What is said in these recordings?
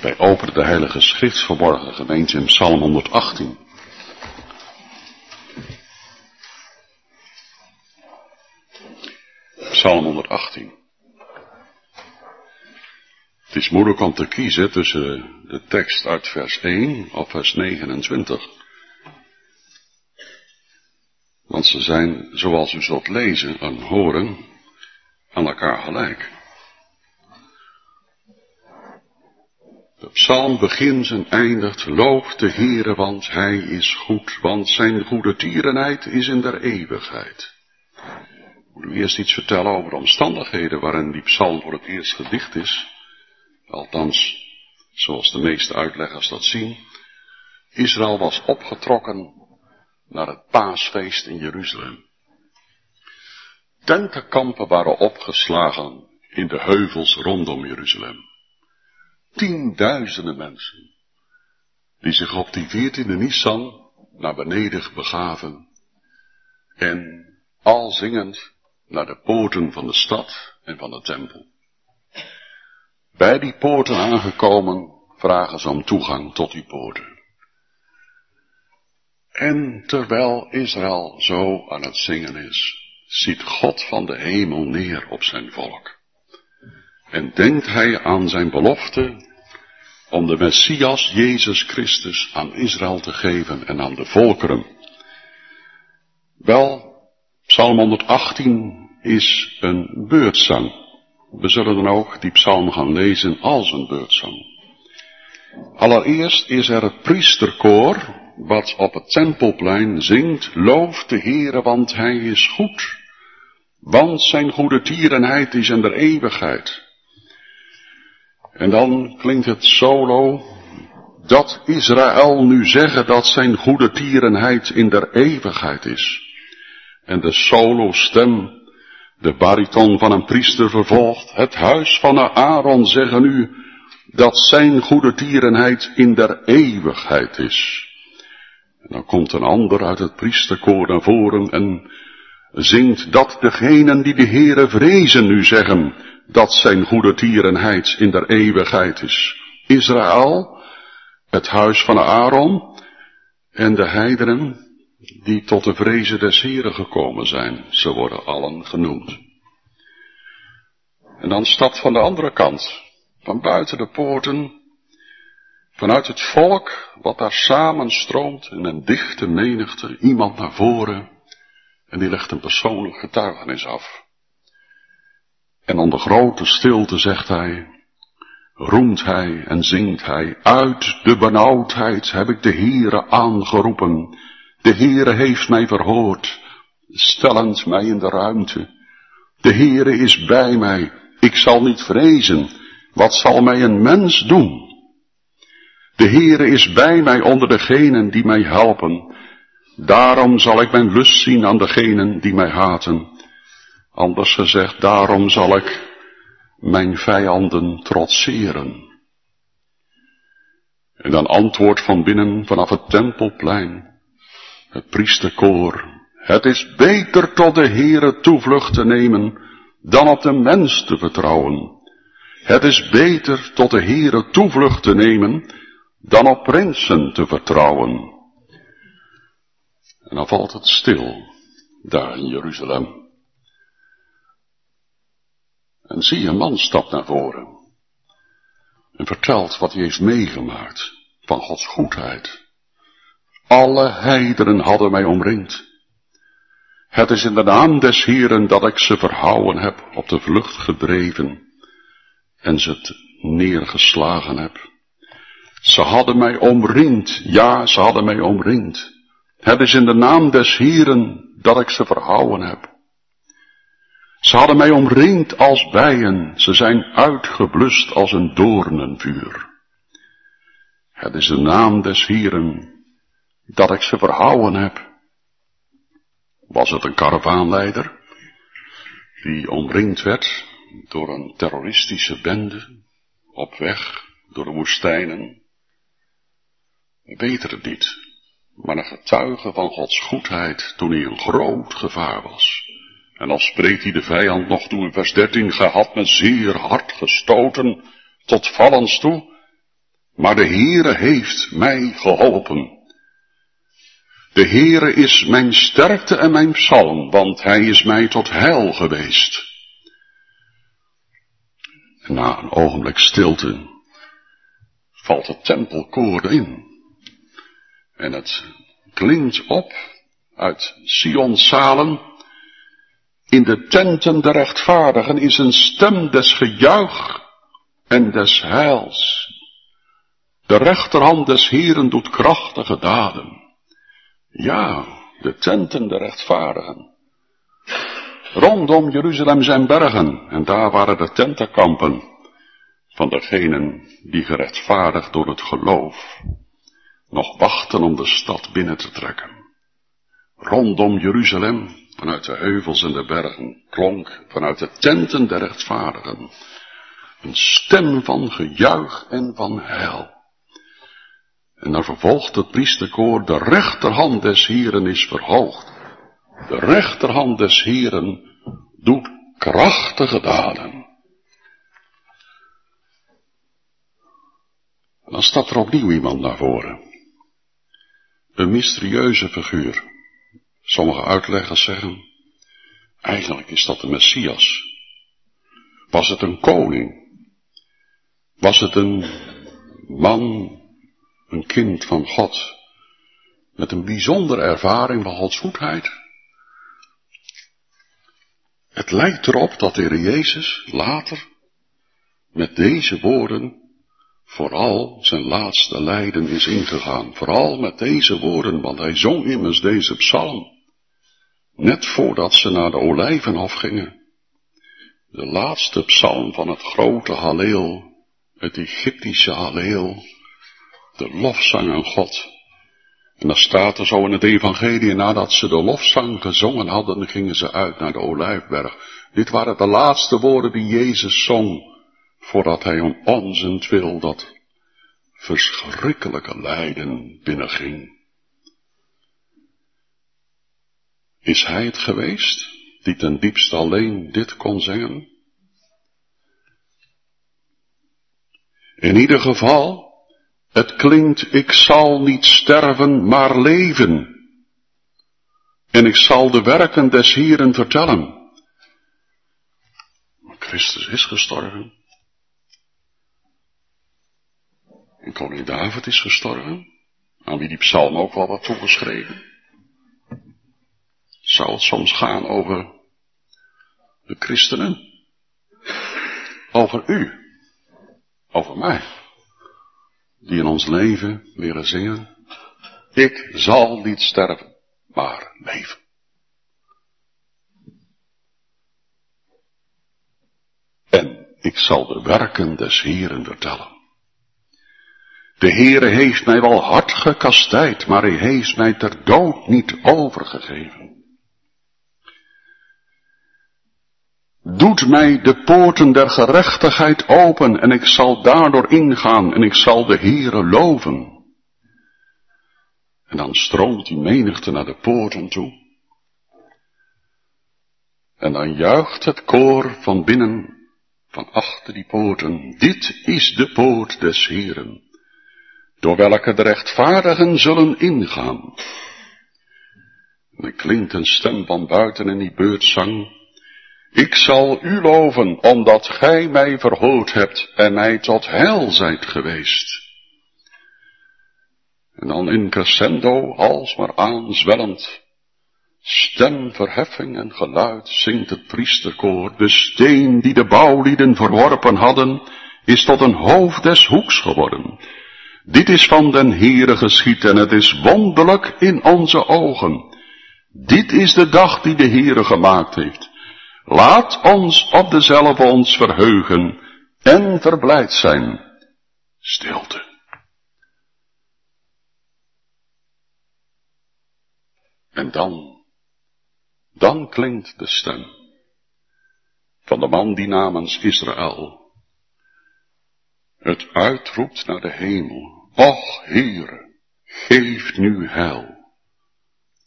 Wij openen de Heilige Schrift vanmorgen, gemeente, in Psalm 118. Psalm 118. Het is moeilijk om te kiezen tussen de tekst uit vers 1 of vers 29. Want ze zijn, zoals u zult lezen en horen, aan elkaar gelijk. De psalm begint en eindigt: loof de Heere, want Hij is goed, want zijn goede tierenheid is in der eeuwigheid. Ik moet u eerst iets vertellen over de omstandigheden waarin die psalm voor het eerst gedicht is. Althans, zoals de meeste uitleggers dat zien. Israël was opgetrokken naar het paasfeest in Jeruzalem. Tentenkampen waren opgeslagen in de heuvels rondom Jeruzalem. 10.000 mensen die zich op die 14e Nissan naar beneden begaven en al zingend naar de poorten van de stad en van de tempel. Bij die poorten aangekomen vragen ze om toegang tot die poorten. En terwijl Israël zo aan het zingen is, ziet God van de hemel neer op zijn volk. En denkt hij aan zijn belofte om de Messias Jezus Christus aan Israël te geven en aan de volkeren. Wel, Psalm 118 is een beurtzang. We zullen dan ook die psalm gaan lezen als een beurtzang. Allereerst is er het priesterkoor wat op het tempelplein zingt: loof de Heere, want Hij is goed, want zijn goede tierenheid is in der eeuwigheid. En dan klinkt het solo: dat Israël nu zeggen dat zijn goede tierenheid in der eeuwigheid is. En de solo stem, de bariton van een priester, vervolgt: het huis van Aaron zeggen nu dat zijn goede tierenheid in der eeuwigheid is. En dan komt een ander uit het priesterkoor naar voren en zingt dat degenen die de Heere vrezen nu zeggen dat zijn goede tierenheid in der eeuwigheid is. Israël, het huis van Aaron en de heidenen die tot de vrezen des Heeren gekomen zijn, ze worden allen genoemd. En dan stapt van de andere kant, van buiten de poorten, vanuit het volk wat daar samenstroomt in een dichte menigte, iemand naar voren. En die legt een persoonlijk getuigenis af. En onder grote stilte zegt hij, roemt hij en zingt hij: uit de benauwdheid heb ik de Heere aangeroepen. De Heere heeft mij verhoord, stellend mij in de ruimte. De Heere is bij mij, ik zal niet vrezen. Wat zal mij een mens doen? De Heere is bij mij onder degenen die mij helpen. Daarom zal ik mijn lust zien aan degenen die mij haten. Anders gezegd, daarom zal ik mijn vijanden trotseren. En dan antwoord van binnen, vanaf het tempelplein, het priesterkoor: het is beter tot de Heere toevlucht te nemen dan op de mens te vertrouwen. Het is beter tot de Heere toevlucht te nemen dan op prinsen te vertrouwen. En dan valt het stil, daar in Jeruzalem. En zie, een man stapt naar voren en vertelt wat hij heeft meegemaakt van Gods goedheid. Alle heidenen hadden mij omringd. Het is in de naam des Heeren dat ik ze verhouden heb, op de vlucht gedreven en ze het neergeslagen heb. Ze hadden mij omringd, ja, ze hadden mij omringd. Het is in de naam des Heeren dat ik ze verhouden heb. Ze hadden mij omringd als bijen, ze zijn uitgeblust als een doornenvuur. Het is de naam des Heeren dat ik ze verhouden heb. Was het een karavaanleider die omringd werd door een terroristische bende op weg door de woestijnen? We weten het niet. Maar een getuige van Gods goedheid toen hij een groot gevaar was. En al spreekt hij de vijand nog toe in vers 13, gij had me zeer hard gestoten tot vallens toe, maar de Heere heeft mij geholpen. De Heere is mijn sterkte en mijn psalm, want hij is mij tot heil geweest. En na een ogenblik stilte valt het tempelkoor in. En het klinkt op uit Sion's zalen. In de tenten der rechtvaardigen is een stem des gejuich en des heils. De rechterhand des Heeren doet krachtige daden. Ja, de tenten der rechtvaardigen. Rondom Jeruzalem zijn bergen en daar waren de tentenkampen van degenen die gerechtvaardigd door het geloof nog wachten om de stad binnen te trekken. Rondom Jeruzalem, vanuit de heuvels en de bergen, klonk vanuit de tenten der rechtvaardigen een stem van gejuich en van heil. En dan vervolgt het priesterkoor, de rechterhand des Heeren is verhoogd. De rechterhand des Heeren doet krachtige daden. En dan stapt er opnieuw iemand naar voren. Een mysterieuze figuur. Sommige uitleggers zeggen, eigenlijk is dat de Messias. Was het een koning? Was het een man, een kind van God, met een bijzondere ervaring van Gods goedheid? Het lijkt erop dat de Heer Jezus later met deze woorden vooral zijn laatste lijden is ingegaan. Vooral met deze woorden, want hij zong immers deze psalm net voordat ze naar de Olijvenhof gingen. De laatste psalm van het grote Halleel, het Egyptische Halleel, de lofzang aan God. En dan staat er zo in het Evangelie, nadat ze de lofzang gezongen hadden, gingen ze uit naar de Olijfberg. Dit waren de laatste woorden die Jezus zong, voordat hij om onzentwil dat verschrikkelijke lijden binnenging. Is hij het geweest, die ten diepste alleen dit kon zingen? In ieder geval, het klinkt, ik zal niet sterven, maar leven. En ik zal de werken des Heeren vertellen. Maar Christus is gestorven. En koning David is gestorven, aan wie die psalm ook wel wat toegeschreven. Zou het soms gaan over de christenen? Over u? Over mij? Die in ons leven leren zingen, ik zal niet sterven, maar leven. En ik zal de werken des Heeren vertellen. De Heere heeft mij wel hard gekastijd, maar hij heeft mij ter dood niet overgegeven. Doet mij de poorten der gerechtigheid open en ik zal daardoor ingaan en ik zal de Heere loven. En dan stroomt die menigte naar de poorten toe. En dan juicht het koor van binnen, van achter die poorten, dit is de poort des Heeren, door welke de rechtvaardigen zullen ingaan. En er klinkt een stem van buiten in die beurtzang, ik zal u loven, omdat gij mij verhoord hebt en mij tot heil zijt geweest. En dan in crescendo, alsmaar aanzwellend, stem, verheffing en geluid, zingt het priesterkoor, de steen die de bouwlieden verworpen hadden, is tot een hoofd des hoeks geworden. Dit is van den Heere geschied en het is wonderlijk in onze ogen. Dit is de dag die de Heere gemaakt heeft. Laat ons op dezelfde ons verheugen en verblijd zijn. Stilte. En dan klinkt de stem van de man die namens Israël het uitroept naar de hemel. Och Heere, geef nu heil.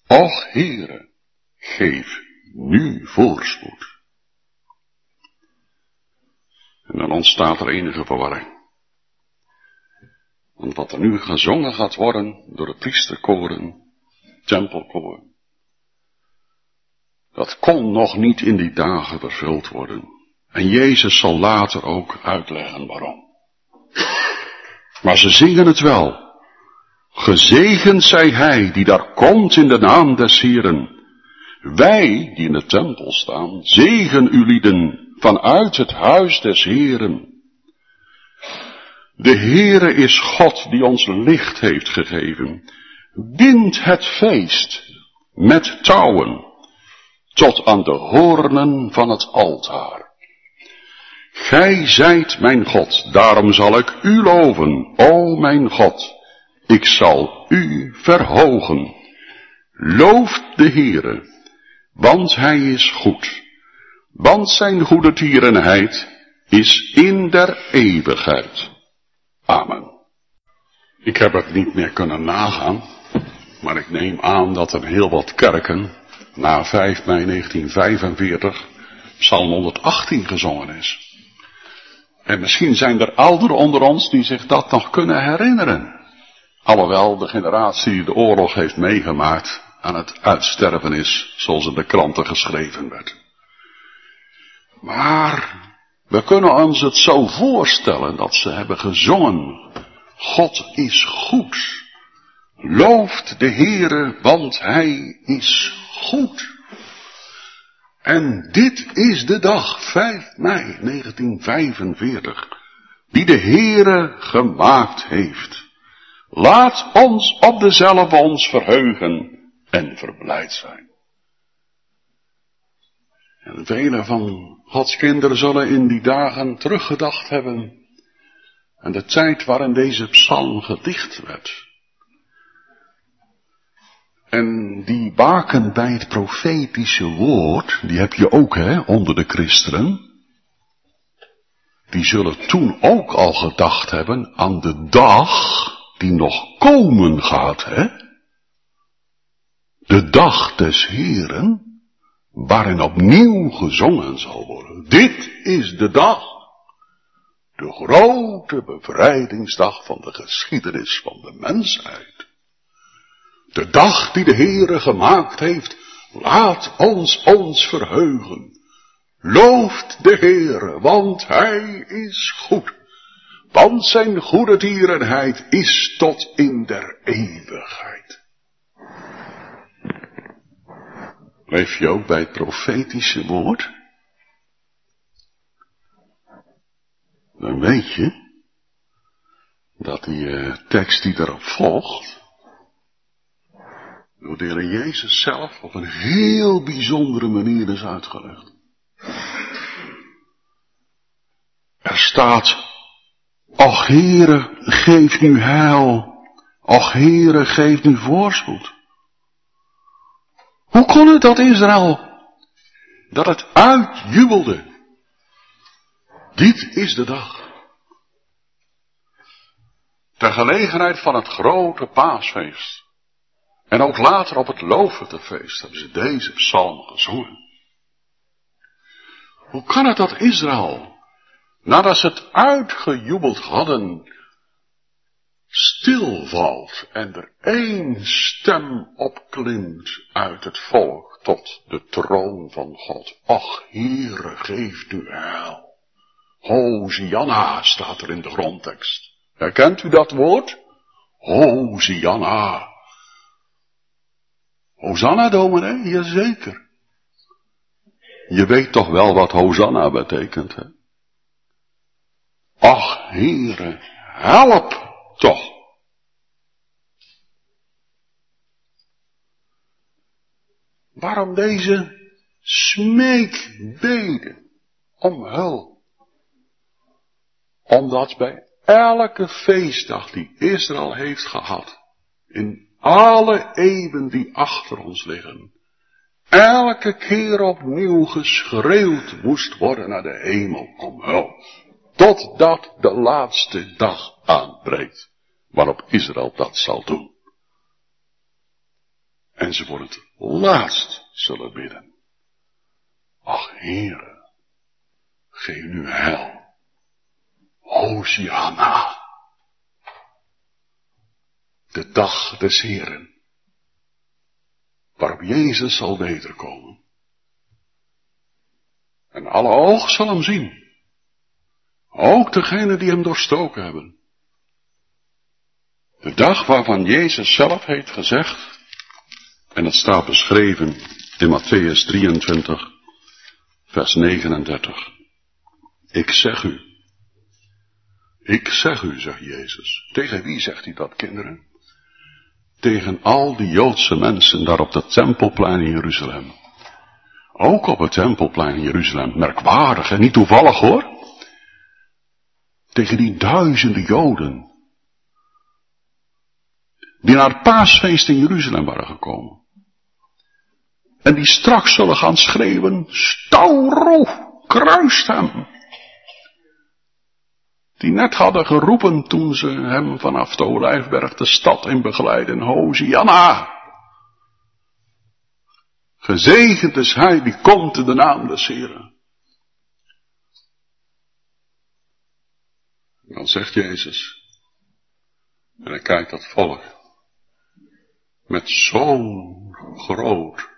Och Heere, geef nu voorspoed. En dan ontstaat er enige verwarring. Want wat er nu gezongen gaat worden door de priesterkoren, tempelkoren, dat kon nog niet in die dagen vervuld worden. En Jezus zal later ook uitleggen waarom. Maar ze zingen het wel. Gezegend zij hij die daar komt in de naam des Heeren. Wij die in de tempel staan, zegen u lieden vanuit het huis des Heeren. De Heere is God die ons licht heeft gegeven. Bindt het feest met touwen tot aan de hoornen van het altaar. Gij zijt mijn God, daarom zal ik u loven, o mijn God. Ik zal u verhogen. Looft de Heere, want hij is goed. Want zijn goedertierenheid is in der eeuwigheid. Amen. Ik heb het niet meer kunnen nagaan, maar ik neem aan dat er heel wat kerken na 5 mei 1945 Psalm 118 gezongen is. En misschien zijn er ouderen onder ons die zich dat nog kunnen herinneren. Alhoewel de generatie die de oorlog heeft meegemaakt aan het uitsterven is, zoals in de kranten geschreven werd. Maar we kunnen ons het zo voorstellen dat ze hebben gezongen. God is goed. Looft de Heere, want hij is goed. En dit is de dag 5 mei 1945 die de Heere gemaakt heeft. Laat ons op dezelfde ons verheugen en verblijd zijn. En velen van Gods kinderen zullen in die dagen teruggedacht hebben aan de tijd waarin deze psalm gedicht werd. En die baken bij het profetische woord, die heb je ook hè, onder de christenen. Die zullen toen ook al gedacht hebben aan de dag die nog komen gaat. Hè? De dag des Heren. Waarin opnieuw gezongen zal worden. Dit is de dag, de grote bevrijdingsdag van de geschiedenis van de mensheid. De dag die de Heere gemaakt heeft, laat ons verheugen. Looft de Heere, want hij is goed, want zijn goedertierenheid is tot in der eeuwigheid. Leef je ook bij het profetische woord? Dan weet je dat die tekst die erop volgt, door de Heer Jezus zelf op een heel bijzondere manier is uitgelegd. Er staat, och Heere, geef nu heil, och Heere, geef nu voorspoed. Hoe kon het dat Israël, dat het uitjubelde? Dit is de dag. Ter gelegenheid van het grote paasfeest. En ook later op het Loofhuttefeest hebben ze deze psalm gezongen. Hoe kan het dat Israël, nadat ze het uitgejubeld hadden, stilvalt en er één stem opklinkt uit het volk tot de troon van God. Ach, Heere, geef u heil. Hosianna staat er in de grondtekst. Herkent u dat woord? Hosianna. Hosanna, dominee? Jazeker. Je weet toch wel wat Hosanna betekent, hè? Ach, Heere, help! Toch. Waarom deze smeekbeden om hulp? Omdat bij elke feestdag die Israël heeft gehad, in alle eeuwen die achter ons liggen, elke keer opnieuw geschreeuwd moest worden naar de hemel om hulp. Totdat de laatste dag aanbreekt, waarop Israël dat zal doen. En ze voor het laatst zullen bidden. Ach Heere, geef nu heil. Hosianna. de dag des Heren, waarop Jezus zal wederkomen. En alle oog zal hem zien, ook degenen die hem doorstoken hebben. De dag waarvan Jezus zelf heeft gezegd, en dat staat beschreven in Mattheüs 23, vers 39. Ik zeg u, zegt Jezus. Tegen wie zegt hij dat, kinderen? Tegen al die Joodse mensen daar op het Tempelplein in Jeruzalem. Ook op het Tempelplein in Jeruzalem, merkwaardig en niet toevallig hoor. Tegen die duizenden Joden die naar het paasfeest in Jeruzalem waren gekomen. En die straks zullen gaan schreeuwen, Stauro, kruist hem. Die net hadden geroepen toen ze hem vanaf de Olijfberg de stad in begeleiden, Hosianna. Gezegend is hij die komt in de naam des Heren. Dan zegt Jezus, en hij kijkt dat volk met zo'n groot,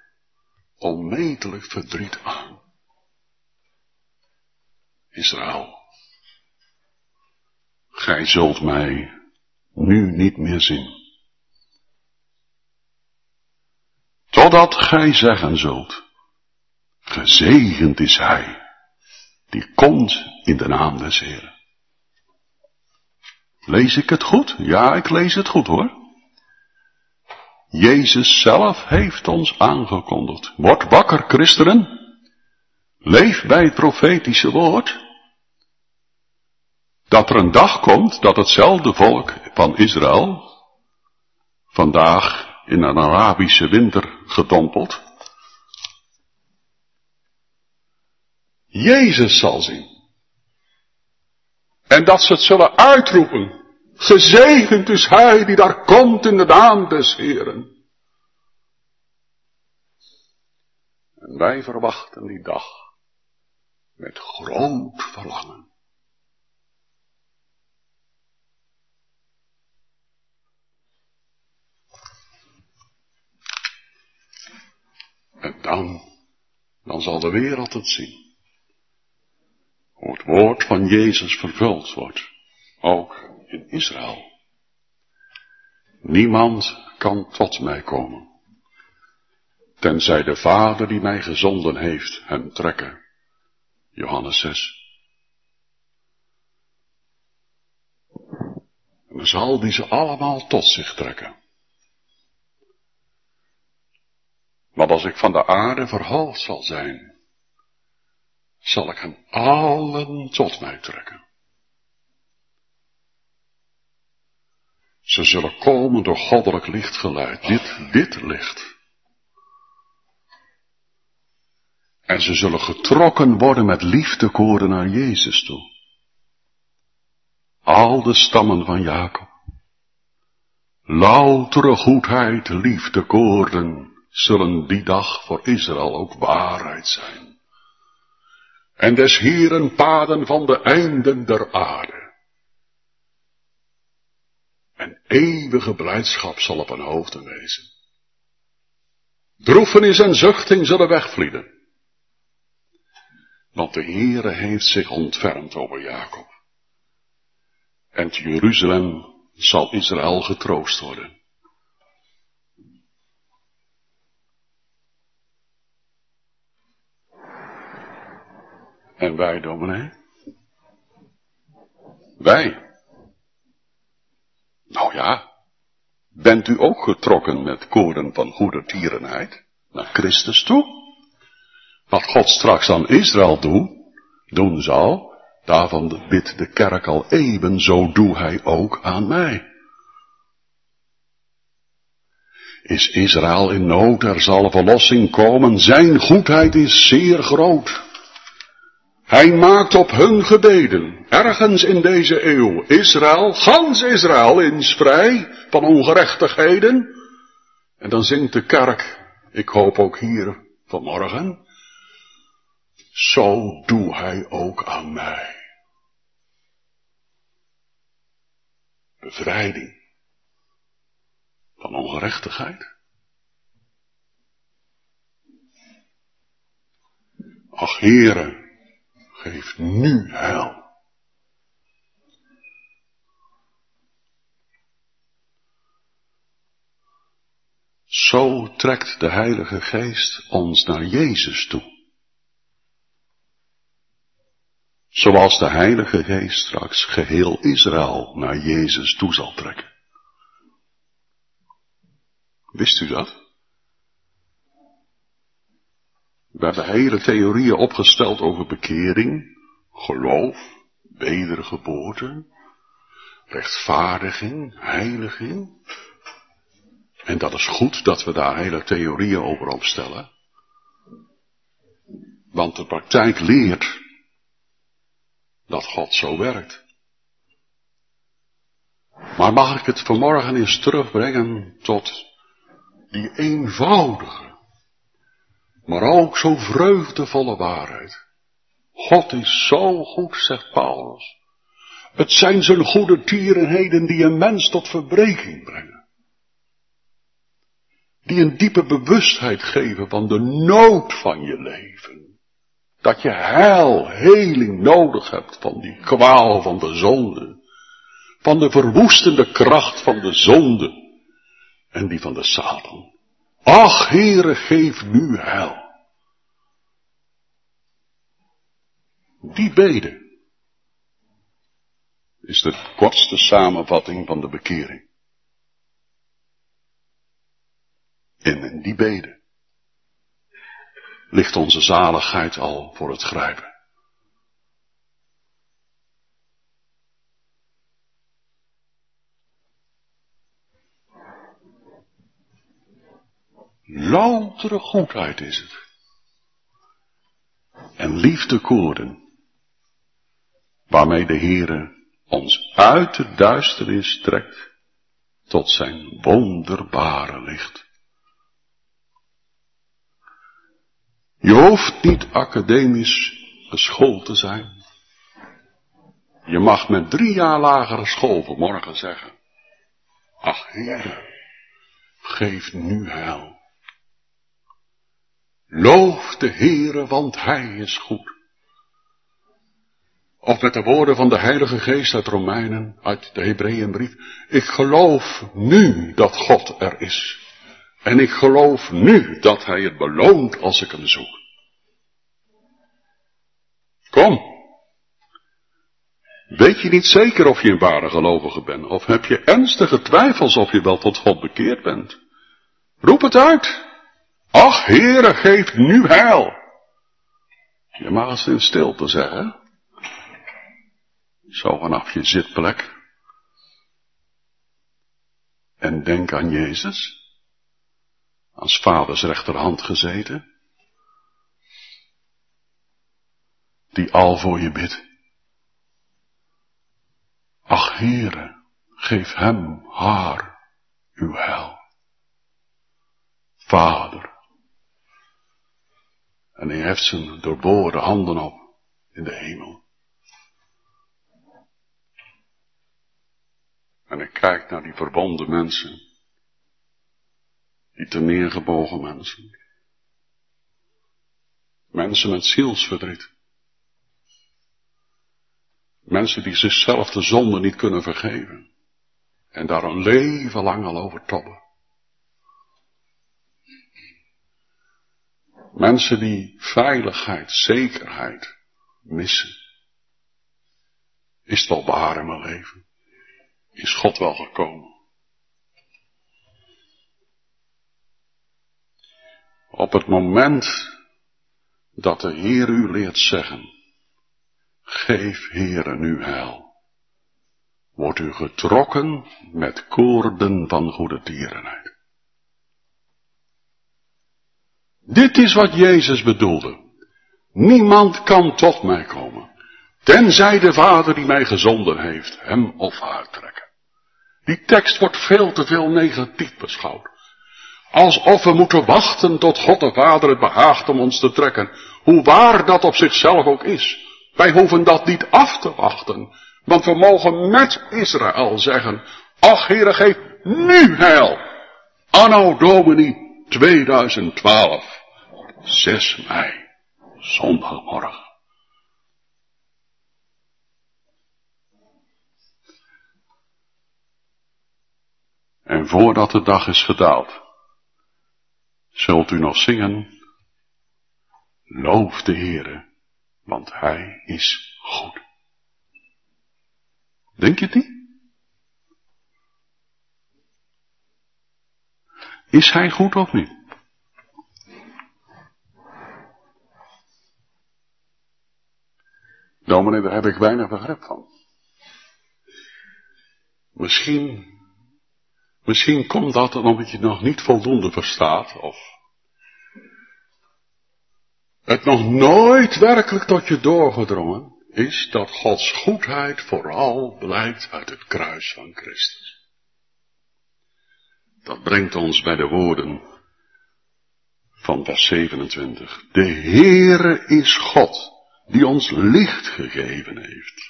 onmetelijk verdriet aan. Israël, gij zult mij nu niet meer zien, totdat gij zeggen zult, gezegend is hij, die komt in de naam des Heeren. Lees ik het goed? Ja, ik lees het goed hoor. Jezus zelf heeft ons aangekondigd. Word wakker, christenen. Leef bij het profetische woord. Dat er een dag komt dat hetzelfde volk van Israël, vandaag in een Arabische winter gedompeld, Jezus zal zien. En dat ze het zullen uitroepen. Gezegend is hij die daar komt in de naam des Heren. En wij verwachten die dag met groot verlangen. En dan zal de wereld het zien. Hoe het woord van Jezus vervuld wordt. Ook in Israël. Niemand kan tot mij komen, tenzij de Vader die mij gezonden heeft hem trekken. Johannes 6. En dan zal die ze allemaal tot zich trekken. Want als ik van de aarde verhaald zal zijn, zal ik hem allen tot mij trekken. Ze zullen komen door goddelijk licht geleid. Dit licht. En ze zullen getrokken worden met liefdekoren naar Jezus toe. Al de stammen van Jacob. Loutere goedheid, liefdekoren zullen die dag voor Israël ook waarheid zijn. En des Heeren paden van de einden der aarde. En eeuwige blijdschap zal op hun hoofden wezen. Droefenis en zuchting zullen wegvlieden. Want de Heere heeft zich ontfermd over Jacob. En te Jeruzalem zal Israël getroost worden. En wij, dominee? Wij. Nou ja, bent u ook getrokken met koren van goedertierenheid naar Christus toe? Wat God straks aan Israël doen zal, daarvan bidt de kerk al eeuwen, zo doe hij ook aan mij. Is Israël in nood, er zal verlossing komen, zijn goedheid is zeer groot. Hij maakt op hun gebeden, ergens in deze eeuw, Israël, gans Israël, is vrij van ongerechtigheden. En dan zingt de kerk, ik hoop ook hier vanmorgen, zo doe hij ook aan mij. Bevrijding, van ongerechtigheid. Ach Heere, geef nu heil. Zo trekt de Heilige Geest ons naar Jezus toe. Zoals de Heilige Geest straks geheel Israël naar Jezus toe zal trekken. Wist u dat? We hebben hele theorieën opgesteld over bekering, geloof, wedergeboorte, rechtvaardiging, heiliging. En dat is goed dat we daar hele theorieën over opstellen. Want de praktijk leert dat God zo werkt. Maar mag ik het vanmorgen eens terugbrengen tot die eenvoudige, maar ook zo vreugdevolle waarheid. God is zo goed, zegt Paulus. Het zijn zijn goede tierenheden die een mens tot verbreking brengen. Die een diepe bewustheid geven van de nood van je leven. Dat je heil, heling nodig hebt van die kwaal van de zonde. Van de verwoestende kracht van de zonde. En die van de Satan. Ach Heere, geef nu heil. Die bede is de kortste samenvatting van de bekering. En in die bede ligt onze zaligheid al voor het grijpen. Loutere goedheid is het. En liefdekoorden. Waarmee de Heere ons uit de duisternis trekt tot zijn wonderbare licht. Je hoeft niet academisch geschoold te zijn. Je mag met 3 jaar lagere school vanmorgen zeggen. Ach Heere, geef nu heil. Loof de Heere, want Hij is goed. Of met de woorden van de Heilige Geest uit Romeinen, uit de Hebreeënbrief. Ik geloof nu dat God er is. En ik geloof nu dat Hij het beloont als ik hem zoek. Kom. Weet je niet zeker of je een ware gelovige bent? Of heb je ernstige twijfels of je wel tot God bekeerd bent? Roep het uit. Ach Heere, geef nu heil. Je mag het in stilte zeggen. Zo vanaf je zitplek. En denk aan Jezus. Als vaders rechterhand gezeten, die al voor je bidt. Ach Heere, geef hem, haar, uw heil. Vader. En hij heft zijn doorboorde handen op in de hemel. En ik kijk naar die verbonden mensen. Die terneergebogen mensen. Mensen met zielsverdriet. Mensen die zichzelf de zonde niet kunnen vergeven. En daar een leven lang al over tobben. Mensen die veiligheid, zekerheid missen. Is het wel waar in mijn leven? Is God wel gekomen? Op het moment dat de Heer u leert zeggen, geef Heere nu heil, wordt u getrokken met koorden van goede tierenheid. Dit is wat Jezus bedoelde. Niemand kan tot mij komen, tenzij de Vader die mij gezonden heeft, hem of haar trekken. Die tekst wordt veel te veel negatief beschouwd. Alsof we moeten wachten tot God de Vader het behaagt om ons te trekken. Hoe waar dat op zichzelf ook is. Wij hoeven dat niet af te wachten. Want we mogen met Israël zeggen. Ach Heere, geef nu heil. Anno Domini 2012, 6 mei, zondagmorgen. En voordat de dag is gedaald, zult u nog zingen, loof de Heere, want Hij is goed. Denk je het niet? Is Hij goed of niet? Dominee, daar heb ik weinig begrip van. Misschien komt dat omdat je het nog niet voldoende verstaat, of het nog nooit werkelijk tot je doorgedrongen is dat Gods goedheid vooral blijkt uit het kruis van Christus. Dat brengt ons bij de woorden van vers 27. De Heere is God, die ons licht gegeven heeft.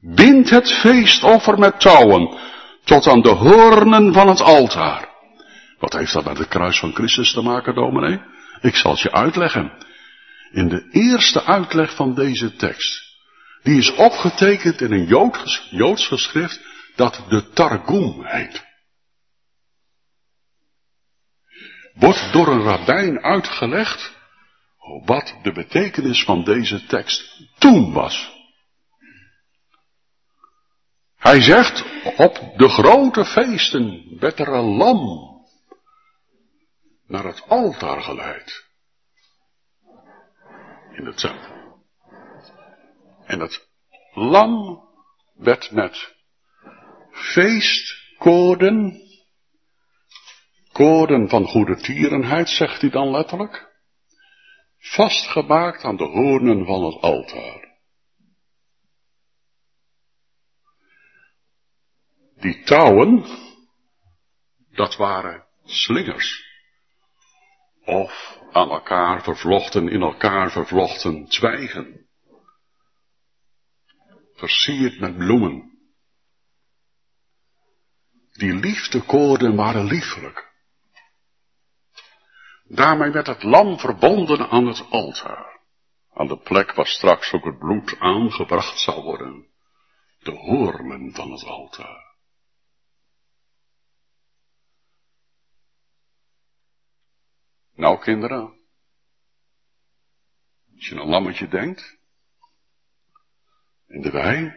Bind het feestoffer met touwen tot aan de hoornen van het altaar. Wat heeft dat met het kruis van Christus te maken, dominee? Ik zal het je uitleggen. In de eerste uitleg van deze tekst, die is opgetekend in een Joods geschrift dat de Targum heet, wordt door een rabbijn uitgelegd wat de betekenis van deze tekst toen was. Hij zegt, op de grote feesten werd er een lam naar het altaar geleid in de tempel. En het lam werd met feestkoorden, koorden van goedertierenheid, zegt hij dan letterlijk, vastgemaakt aan de hoornen van het altaar. Die touwen, dat waren slingers, of aan elkaar vervlochten, in elkaar vervlochten twijgen, versierd met bloemen. Die liefdekoorden waren liefelijk. Daarmee werd het lam verbonden aan het altaar, aan de plek waar straks ook het bloed aangebracht zou worden, de hoornen van het altaar. Nou kinderen, als je een lammetje denkt, in de wei,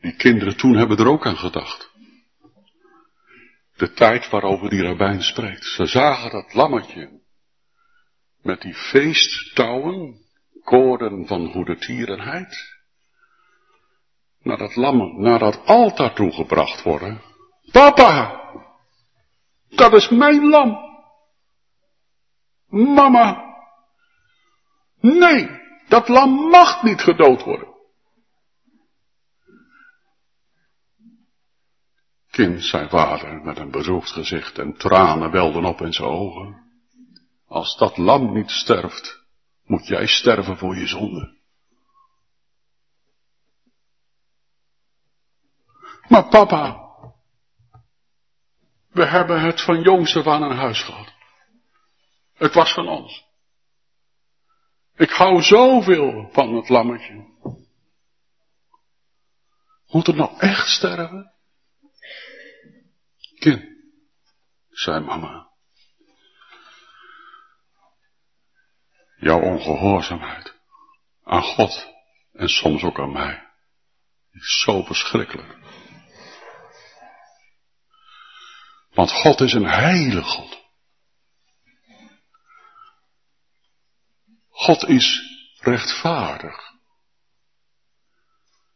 die kinderen toen hebben er ook aan gedacht. De tijd waarover die rabbijn spreekt. Ze zagen dat lammetje met die feesttouwen, koorden van goedertierenheid, naar dat altaar toegebracht worden. Papa! Dat is mijn lam. Mama. Nee, dat lam mag niet gedood worden. Kind, zei vader met een bedroefd gezicht en tranen welden op in zijn ogen. Als dat lam niet sterft, moet jij sterven voor je zonde. Maar papa, we hebben het van jongs af aan een huis gehad. Het was van ons. Ik hou zoveel van het lammetje. Moet het nou echt sterven? Kind, zei mama, jouw ongehoorzaamheid aan God en soms ook aan mij is zo verschrikkelijk. Want God is een heilig God. God is rechtvaardig.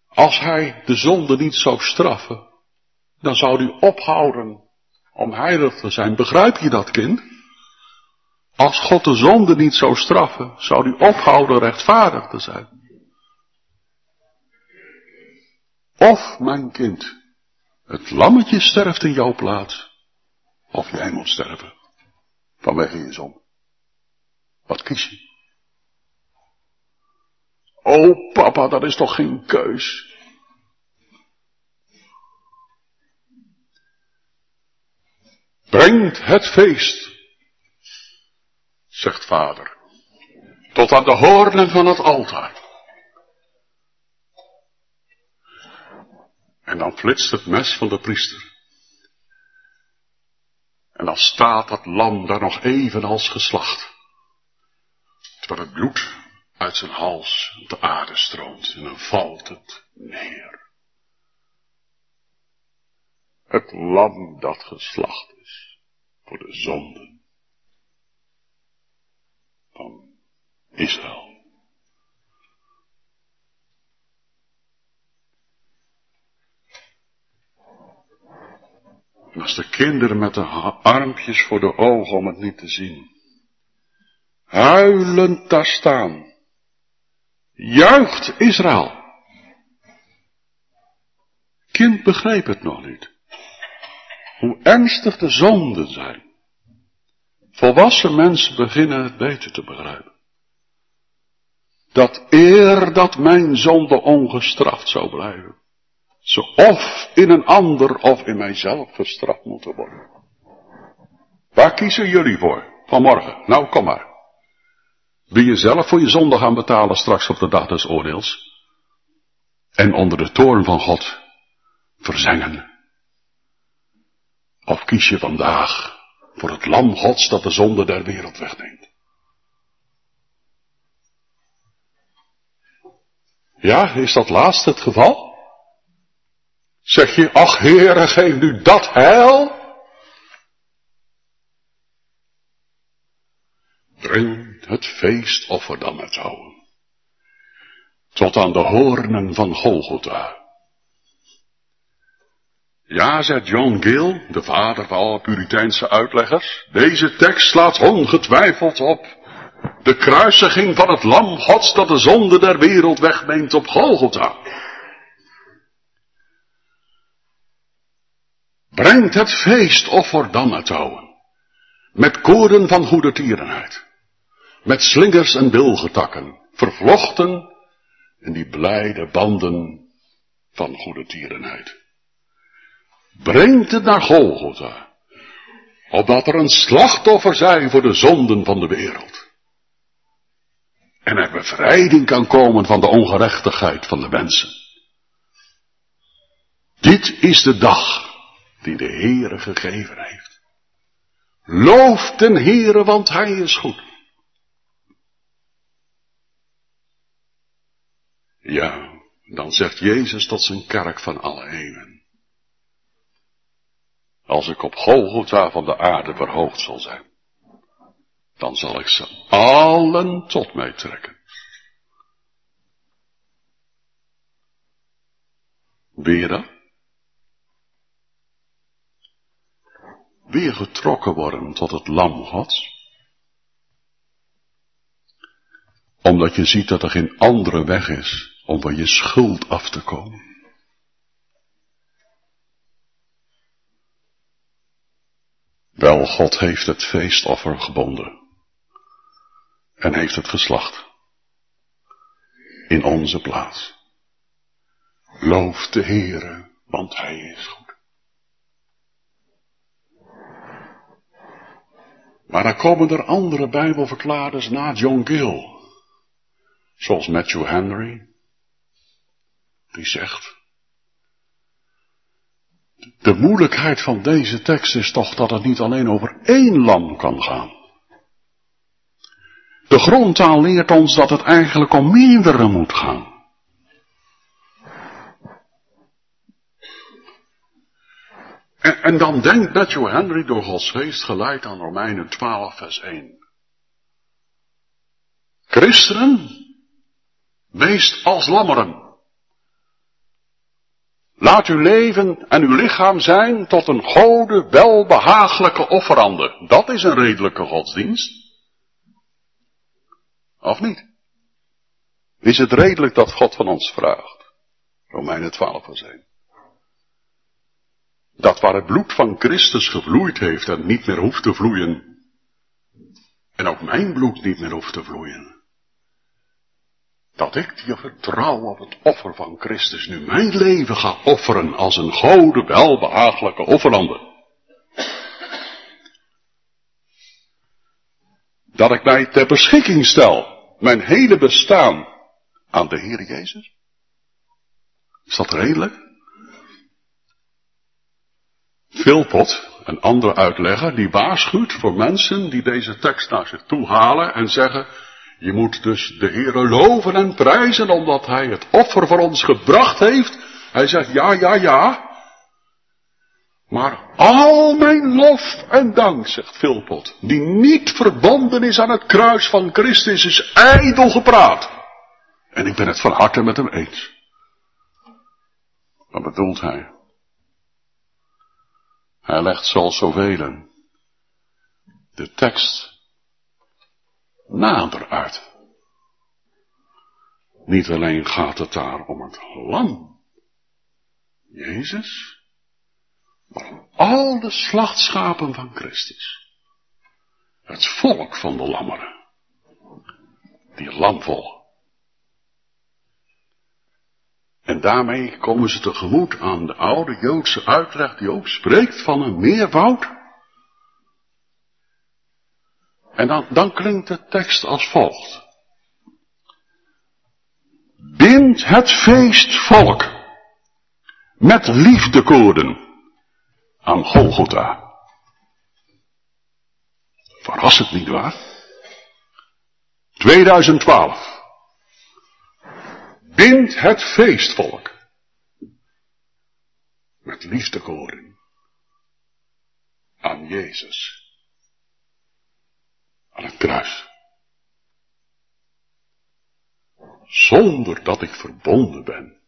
Als Hij de zonde niet zou straffen, dan zou Hij ophouden om heilig te zijn. Begrijp je dat, kind? Als God de zonde niet zou straffen, zou Hij ophouden rechtvaardig te zijn. Of, mijn kind, het lammetje sterft in jouw plaats, of jij moet sterven vanwege je zonde. Wat kies je? Oh papa, dat is toch geen keus? Brengt het feest, zegt vader, tot aan de hoornen van het altaar. En dan flitst het mes van de priester. En dan staat dat lam daar nog even als geslacht. Terwijl het bloed uit zijn hals op de aarde stroomt. En dan valt het neer. Het lam dat geslacht is voor de zonden van Israël. En als de kinderen met de armpjes voor de ogen om het niet te zien, huilend daar staan, juicht Israël. Kind begreep het nog niet, hoe ernstig de zonden zijn. Volwassen mensen beginnen het beter te begrijpen. Dat eer dat mijn zonde ongestraft zou blijven, ze of in een ander of in mijzelf gestraft moeten worden. Waar kiezen jullie voor vanmorgen? Nou, kom maar. Wil je zelf voor je zonde gaan betalen straks op de dag des oordeels? En onder de toorn van God verzengen? Of kies je vandaag voor het lam Gods dat de zonde der wereld wegneemt? Ja, is dat laatste het geval? Zeg je, ach Heere, geef nu dat heil. Breng het feestoffer dan met houden. Tot aan de hoornen van Golgotha. Ja, zegt John Gill, de vader van alle Puriteinse uitleggers, deze tekst slaat ongetwijfeld op de kruisiging van het lam Gods dat de zonde der wereld wegneemt op Golgotha. Brengt het feestoffer dan naar touwen, met koorden van goedertierenheid, met slingers en wilgetakken, vervlochten in die blijde banden van goedertierenheid. Brengt het naar Golgotha, opdat er een slachtoffer zij voor de zonden van de wereld. En er bevrijding kan komen van de ongerechtigheid van de mensen. Dit is de dag die de Heere gegeven heeft. Loof den Heere, want Hij is goed. Ja, dan zegt Jezus tot zijn kerk van alle eeuwen: als ik op Golgotha van de aarde verhoogd zal zijn, dan zal ik ze allen tot mij trekken. Wil je dat? Weer getrokken worden tot het lam Gods. Omdat je ziet dat er geen andere weg is om van je schuld af te komen. Wel, God heeft het feestoffer gebonden. En heeft het geslacht. In onze plaats. Loof de Heere, want Hij is goed. Maar dan komen er andere Bijbelverklaarders na John Gill. Zoals Matthew Henry. Die zegt: de moeilijkheid van deze tekst is toch dat het niet alleen over één lam kan gaan. De grondtaal leert ons dat het eigenlijk om meerdere moet gaan. En dan denkt Matthew Henry door Gods geest geleid aan Romeinen 12 vers 1. Christenen, weest als lammeren. Laat uw leven en uw lichaam zijn tot een gode welbehagelijke offerande. Dat is een redelijke godsdienst. Of niet? Is het redelijk dat God van ons vraagt? Romeinen 12 vers 1. Dat waar het bloed van Christus gevloeid heeft en niet meer hoeft te vloeien. En ook mijn bloed niet meer hoeft te vloeien. Dat ik die vertrouw op het offer van Christus nu mijn leven ga offeren als een gode welbehagelijke offerande. dat ik mij ter beschikking stel, mijn hele bestaan, aan de Heer Jezus? Is dat redelijk? Philpot, een andere uitlegger, die waarschuwt voor mensen die deze tekst naar zich toe halen en zeggen, je moet dus de Heere loven en prijzen omdat Hij het offer voor ons gebracht heeft. Hij zegt ja. Maar al mijn lof en dank, zegt Philpot, die niet verbonden is aan het kruis van Christus, is ijdel gepraat. En ik ben het van harte met hem eens. Wat bedoelt hij? Hij legt zoals zoveel de tekst nader uit. Niet alleen gaat het daar om het lam, Jezus, maar om al de slachtschapen van Christus. Het volk van de lammeren. Die lamvolk. En daarmee komen ze tegemoet aan de oude Joodse uitleg die ook spreekt van een meerwoud. En dan klinkt de tekst als volgt. Bind het feestvolk met liefdekoorden aan Golgotha. Verrassend, niet waar? 2012. Bind het feestvolk met liefdekoorden aan Jezus, aan het kruis. Zonder dat ik verbonden ben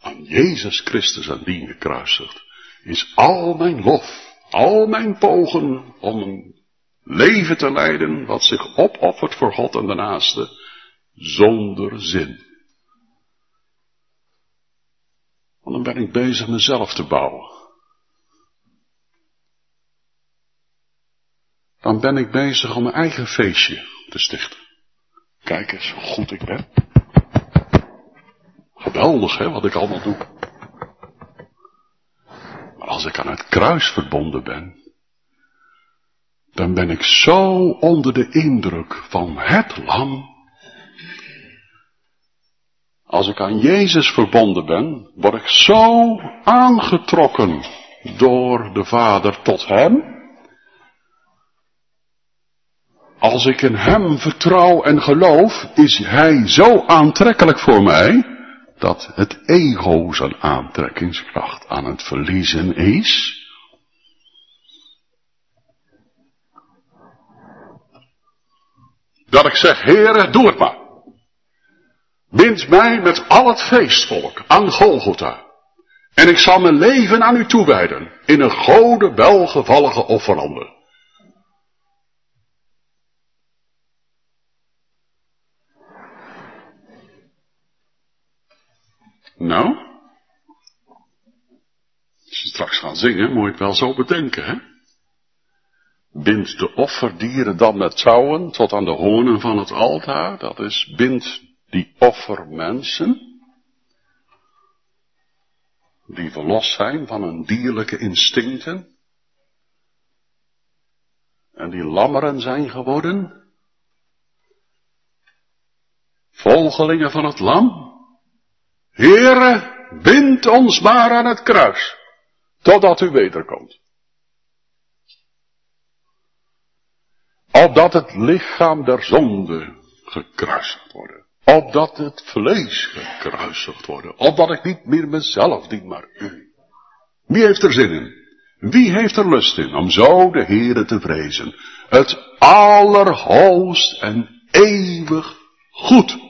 aan Jezus Christus en die gekruisigd, is al mijn lof, al mijn pogen om een leven te leiden wat zich opoffert voor God en de naaste, zonder zin. Want dan ben ik bezig mezelf te bouwen. Dan ben ik bezig om mijn eigen feestje te stichten. Kijk eens hoe goed ik ben. Geweldig, hè, wat ik allemaal doe. Maar als ik aan het kruis verbonden ben, dan ben ik zo onder de indruk van het lam. Als ik aan Jezus verbonden ben, word ik zo aangetrokken door de Vader tot Hem. Als ik in Hem vertrouw en geloof, is Hij zo aantrekkelijk voor mij, dat het ego zijn aantrekkingskracht aan het verliezen is. Dat ik zeg, Heere, doe het maar. Bind mij met al het feestvolk aan Golgotha. En ik zal mijn leven aan u toewijden in een gode welgevallige offerande. Nou, als je straks gaat zingen, moet je het wel zo bedenken, hè? Bind de offerdieren dan met touwen tot aan de hoornen van het altaar. Dat is bind die offermensen, die verlost zijn van hun dierlijke instincten, en die lammeren zijn geworden, volgelingen van het lam. Heere, bind ons maar aan het kruis, totdat u wederkomt. Opdat het lichaam der zonde gekruisigd wordt. Opdat het vlees gekruisigd wordt. Opdat ik niet meer mezelf dien, maar u. Wie heeft er zin in? Wie heeft er lust in om zo de Heere te vrezen? Het allerhoogst en eeuwig goed.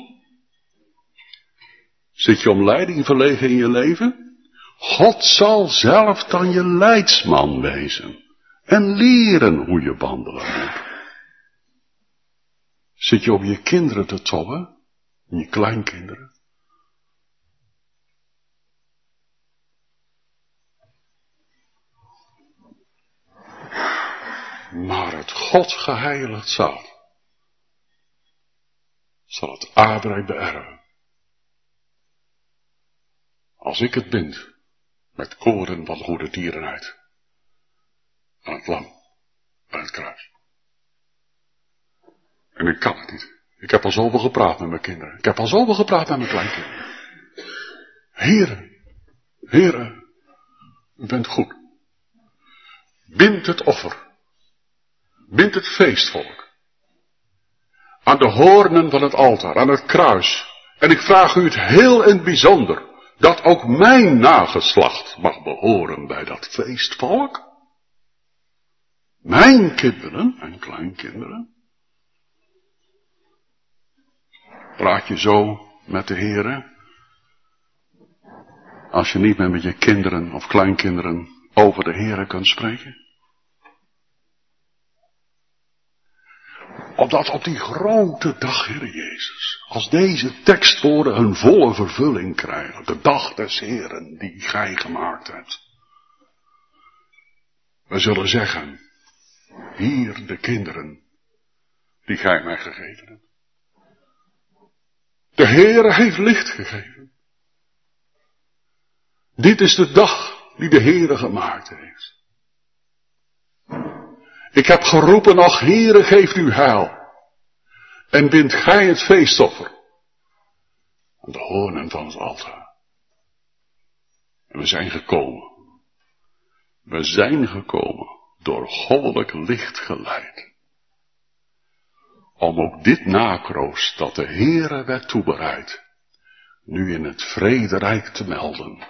Zit je om leiding verlegen in je leven? God zal zelf dan je leidsman wezen. En leren hoe je wandelen moet. Zit je om je kinderen te tobben? En je kleinkinderen. Maar het God geheiligd zal het aardrijk beërven. Als ik het bind met koren van goede tierenheid aan het lam, aan het kruis. En ik kan het niet. Ik heb al zoveel gepraat met mijn kinderen. Ik heb al zoveel gepraat met mijn kleinkinderen. Heren, u bent goed. Bind het offer. Bind het feestvolk. Aan de hoornen van het altaar, aan het kruis. En ik vraag u het heel in bijzonder, dat ook mijn nageslacht mag behoren bij dat feestvolk. Mijn kinderen en kleinkinderen. Praat je zo met de Heere? Als je niet meer met je kinderen of kleinkinderen over de Heere kunt spreken? Opdat op die grote dag, Heere Jezus, als deze tekstwoorden hun volle vervulling krijgen, de dag des Heeren die gij gemaakt hebt. We zullen zeggen, hier de kinderen die gij mij gegeven hebt. De Heere heeft licht gegeven. Dit is de dag die de Heere gemaakt heeft. Ik heb geroepen, ach Heere, geef u heil. En bindt gij het feestoffer aan de hoornen van het altaar. En we zijn gekomen. We zijn gekomen door goddelijk licht geleid. Om ook dit nakroost dat de Heere werd toebereid, nu in het vrederijk te melden,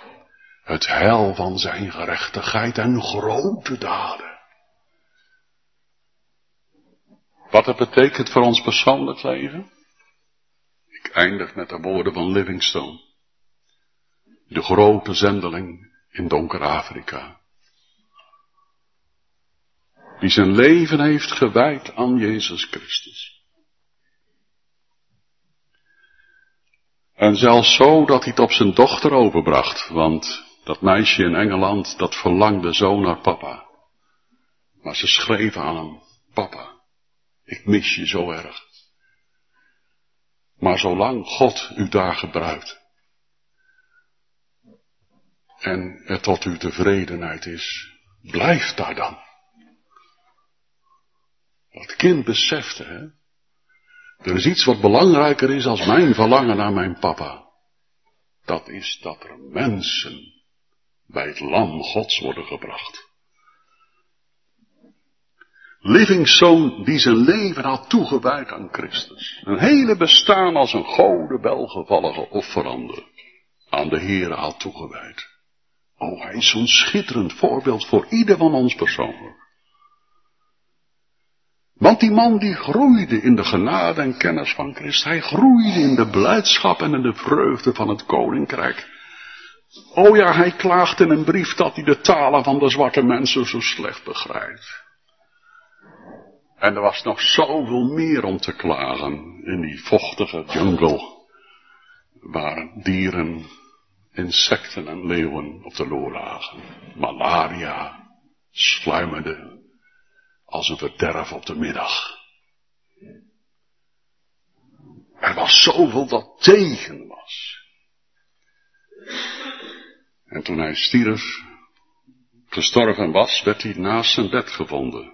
het heil van zijn gerechtigheid en grote daden. Wat het betekent voor ons persoonlijk leven? Ik eindig met de woorden van Livingstone, de grote zendeling in donker Afrika, die zijn leven heeft gewijd aan Jezus Christus. En zelfs zo dat hij het op zijn dochter overbracht, want dat meisje in Engeland, dat verlangde zo naar papa. Maar ze schreef aan hem, papa, ik mis je zo erg. Maar zolang God u daar gebruikt en het tot uw tevredenheid is, blijf daar dan. Dat kind besefte, hè. Er is iets wat belangrijker is als mijn verlangen naar mijn papa. Dat is dat er mensen bij het lam Gods worden gebracht. Livingstone die zijn leven had toegewijd aan Christus. Een hele bestaan als een gode welgevallige offerande aan de Heere had toegewijd. Oh, hij is zo'n schitterend voorbeeld voor ieder van ons persoonlijk. Want die man die groeide in de genade en kennis van Christus. Hij groeide in de blijdschap en in de vreugde van het koninkrijk. O ja, hij klaagt in een brief dat hij de talen van de zwarte mensen zo slecht begrijpt. En er was nog zoveel meer om te klagen in die vochtige jungle. Waar dieren, insecten en leeuwen op de loer lagen. Malaria sluimerde als een verderf op de middag. Er was zoveel dat tegen was. En toen hij stierf, gestorven was, werd hij naast zijn bed gevonden.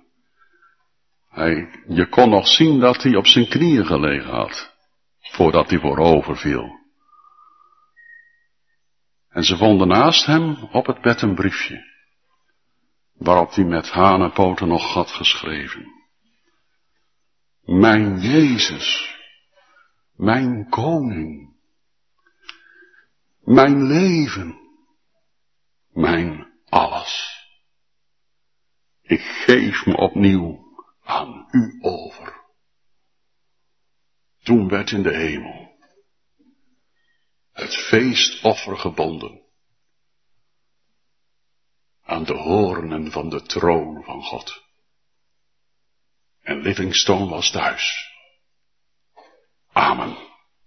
Je kon nog zien dat hij op zijn knieën gelegen had, voordat hij voorover viel. En ze vonden naast hem op het bed een briefje, waarop hij met hanenpoten nog had geschreven. Mijn Jezus, mijn koning, mijn leven, mijn alles. Ik geef me opnieuw aan u over. Toen werd in de hemel het feestoffer gebonden aan de hoornen van de troon van God. En Livingstone was thuis. Amen.